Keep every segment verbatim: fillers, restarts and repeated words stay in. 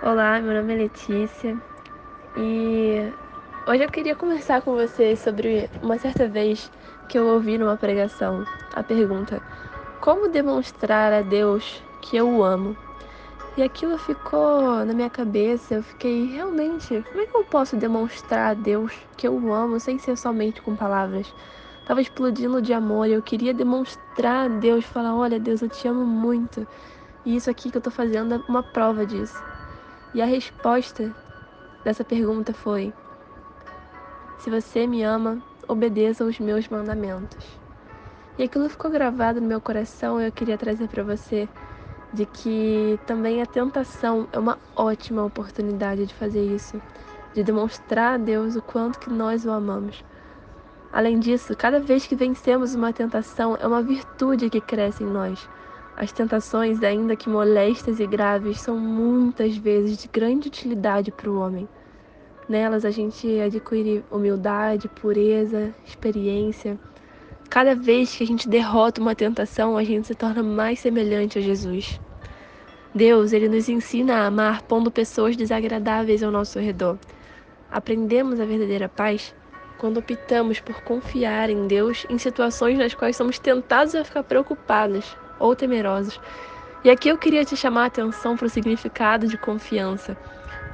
Olá, meu nome é Letícia e hoje eu queria conversar com vocês sobre uma certa vez que eu ouvi numa pregação a pergunta: como demonstrar a Deus que eu o amo? E aquilo ficou na minha cabeça, eu fiquei realmente, como é que eu posso demonstrar a Deus que eu o amo sem ser somente com palavras? Estava explodindo de amor e eu queria demonstrar a Deus, falar: olha Deus, eu te amo muito e isso aqui que eu estou fazendo é uma prova disso. E a resposta dessa pergunta foi: se você me ama, obedeça aos meus mandamentos. E aquilo ficou gravado no meu coração e eu queria trazer para você de que também a tentação é uma ótima oportunidade de fazer isso, de demonstrar a Deus o quanto que nós o amamos. Além disso, cada vez que vencemos uma tentação é uma virtude que cresce em nós. As tentações, ainda que molestas e graves, são muitas vezes de grande utilidade para o homem. Nelas a gente adquire humildade, pureza, experiência. Cada vez que a gente derrota uma tentação, a gente se torna mais semelhante a Jesus. Deus, Ele nos ensina a amar pondo pessoas desagradáveis ao nosso redor. Aprendemos a verdadeira paz quando optamos por confiar em Deus em situações nas quais somos tentados a ficar preocupados ou temerosos. E aqui eu queria te chamar a atenção para o significado de confiança.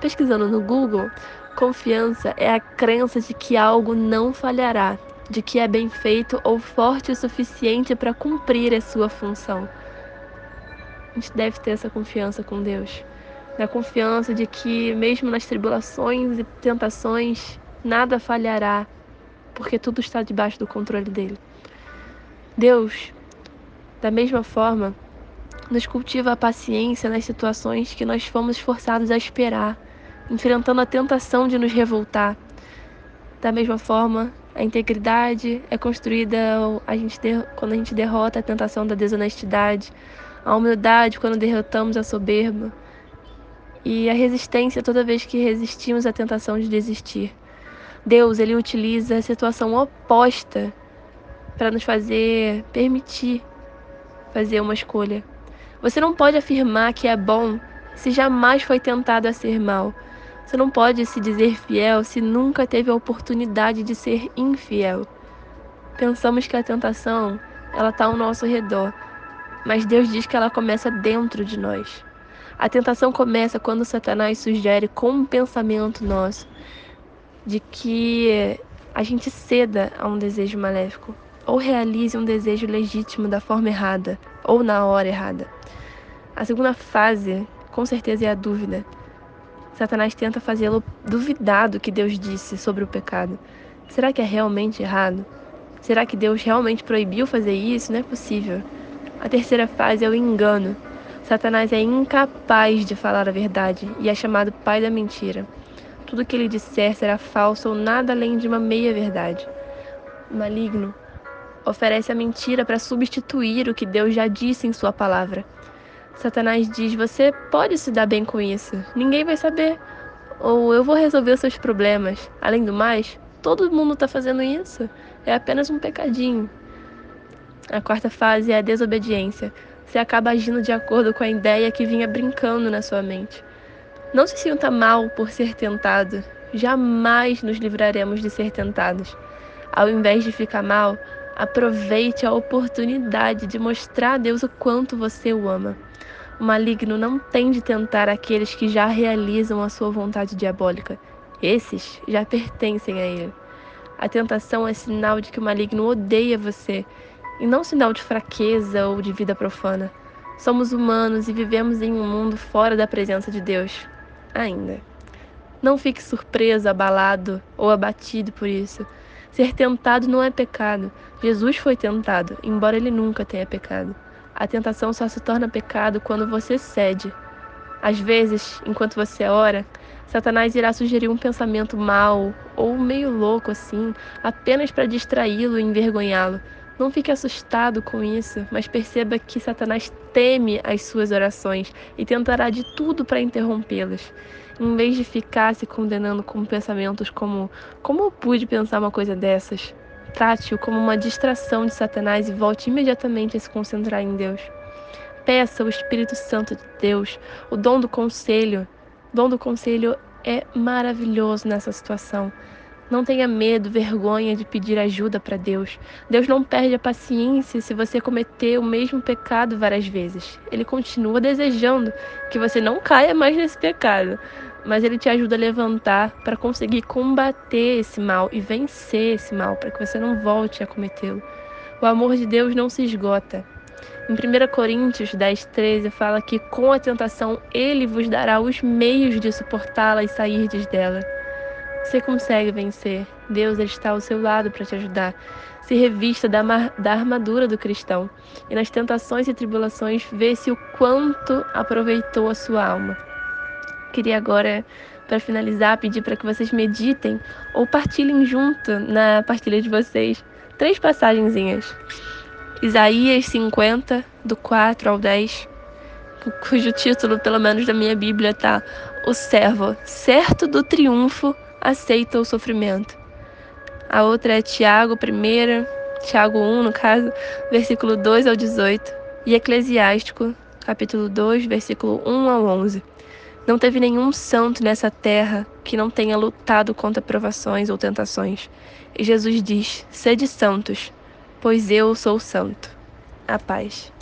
Pesquisando no Google, confiança é a crença de que algo não falhará, de que é bem feito ou forte o suficiente para cumprir a sua função. A gente deve ter essa confiança com Deus, na confiança de que mesmo nas tribulações e tentações, nada falhará, porque tudo está debaixo do controle dele. Deus, da mesma forma, nos cultiva a paciência nas situações que nós fomos forçados a esperar, enfrentando a tentação de nos revoltar. Da mesma forma, a integridade é construída a gente der, quando a gente derrota a tentação da desonestidade, a humildade quando derrotamos a soberba e a resistência toda vez que resistimos à tentação de desistir. Deus, Ele utiliza a situação oposta para nos fazer permitir fazer uma escolha. Você não pode afirmar que é bom se jamais foi tentado a ser mal. Você não pode se dizer fiel se nunca teve a oportunidade de ser infiel. Pensamos que a tentação, ela está ao nosso redor, mas Deus diz que ela começa dentro de nós. A tentação começa quando Satanás sugere com um pensamento nosso de que a gente ceda a um desejo maléfico, ou realize um desejo legítimo da forma errada, ou na hora errada. A segunda fase, com certeza, é a dúvida. Satanás tenta fazê-lo duvidar do que Deus disse sobre o pecado. Será que é realmente errado? Será que Deus realmente proibiu fazer isso? Não é possível. A terceira fase é o engano. Satanás é incapaz de falar a verdade e é chamado pai da mentira. Tudo que ele disser será falso ou nada além de uma meia-verdade. O maligno oferece a mentira para substituir o que Deus já disse em sua palavra. Satanás diz: você pode se dar bem com isso, ninguém vai saber, ou eu vou resolver os seus problemas. Além do mais, todo mundo está fazendo isso, é apenas um pecadinho. A quarta fase é a desobediência. Você acaba agindo de acordo com a ideia que vinha brincando na sua mente. Não se sinta mal por ser tentado, jamais nos livraremos de ser tentados. Ao invés de ficar mal, aproveite a oportunidade de mostrar a Deus o quanto você o ama. O maligno não tem de tentar aqueles que já realizam a sua vontade diabólica. Esses já pertencem a ele. A tentação é sinal de que o maligno odeia você, e não sinal de fraqueza ou de vida profana. Somos humanos e vivemos em um mundo fora da presença de Deus, ainda. Não fique surpreso, abalado ou abatido por isso. Ser tentado não é pecado. Jesus foi tentado, embora ele nunca tenha pecado. A tentação só se torna pecado quando você cede. Às vezes, enquanto você ora, Satanás irá sugerir um pensamento mau ou meio louco assim, apenas para distraí-lo e envergonhá-lo. Não fique assustado com isso, mas perceba que Satanás teme as suas orações e tentará de tudo para interrompê-las. Em vez de ficar se condenando com pensamentos como: como eu pude pensar uma coisa dessas? Trate-o como uma distração de Satanás e volte imediatamente a se concentrar em Deus. Peça o Espírito Santo de Deus, o dom do conselho, dom do conselho é maravilhoso nessa situação. Não tenha medo, vergonha de pedir ajuda para Deus. Deus não perde a paciência se você cometer o mesmo pecado várias vezes. Ele continua desejando que você não caia mais nesse pecado, mas Ele te ajuda a levantar para conseguir combater esse mal e vencer esse mal, para que você não volte a cometê-lo. O amor de Deus não se esgota. Em primeira Coríntios dez, treze fala que com a tentação Ele vos dará os meios de suportá-la e sairdes dela. Você consegue vencer. Deus está ao seu lado para te ajudar. Se revista da, da armadura do cristão. E nas tentações e tribulações, vê-se o quanto aproveitou a sua alma. Queria agora, para finalizar, pedir para que vocês meditem ou partilhem junto na partilha de vocês três passagenzinhas. Isaías cinquenta, do quatro ao dez, cujo título, pelo menos da minha Bíblia, está: O servo, certo do triunfo, aceita o sofrimento. A outra é Tiago, primeira, Tiago um, no caso, versículo dois ao dezoito, e Eclesiástico, capítulo dois, versículo um ao onze. Não teve nenhum santo nessa terra que não tenha lutado contra provações ou tentações. E Jesus diz: sede santos, pois eu sou santo. A paz.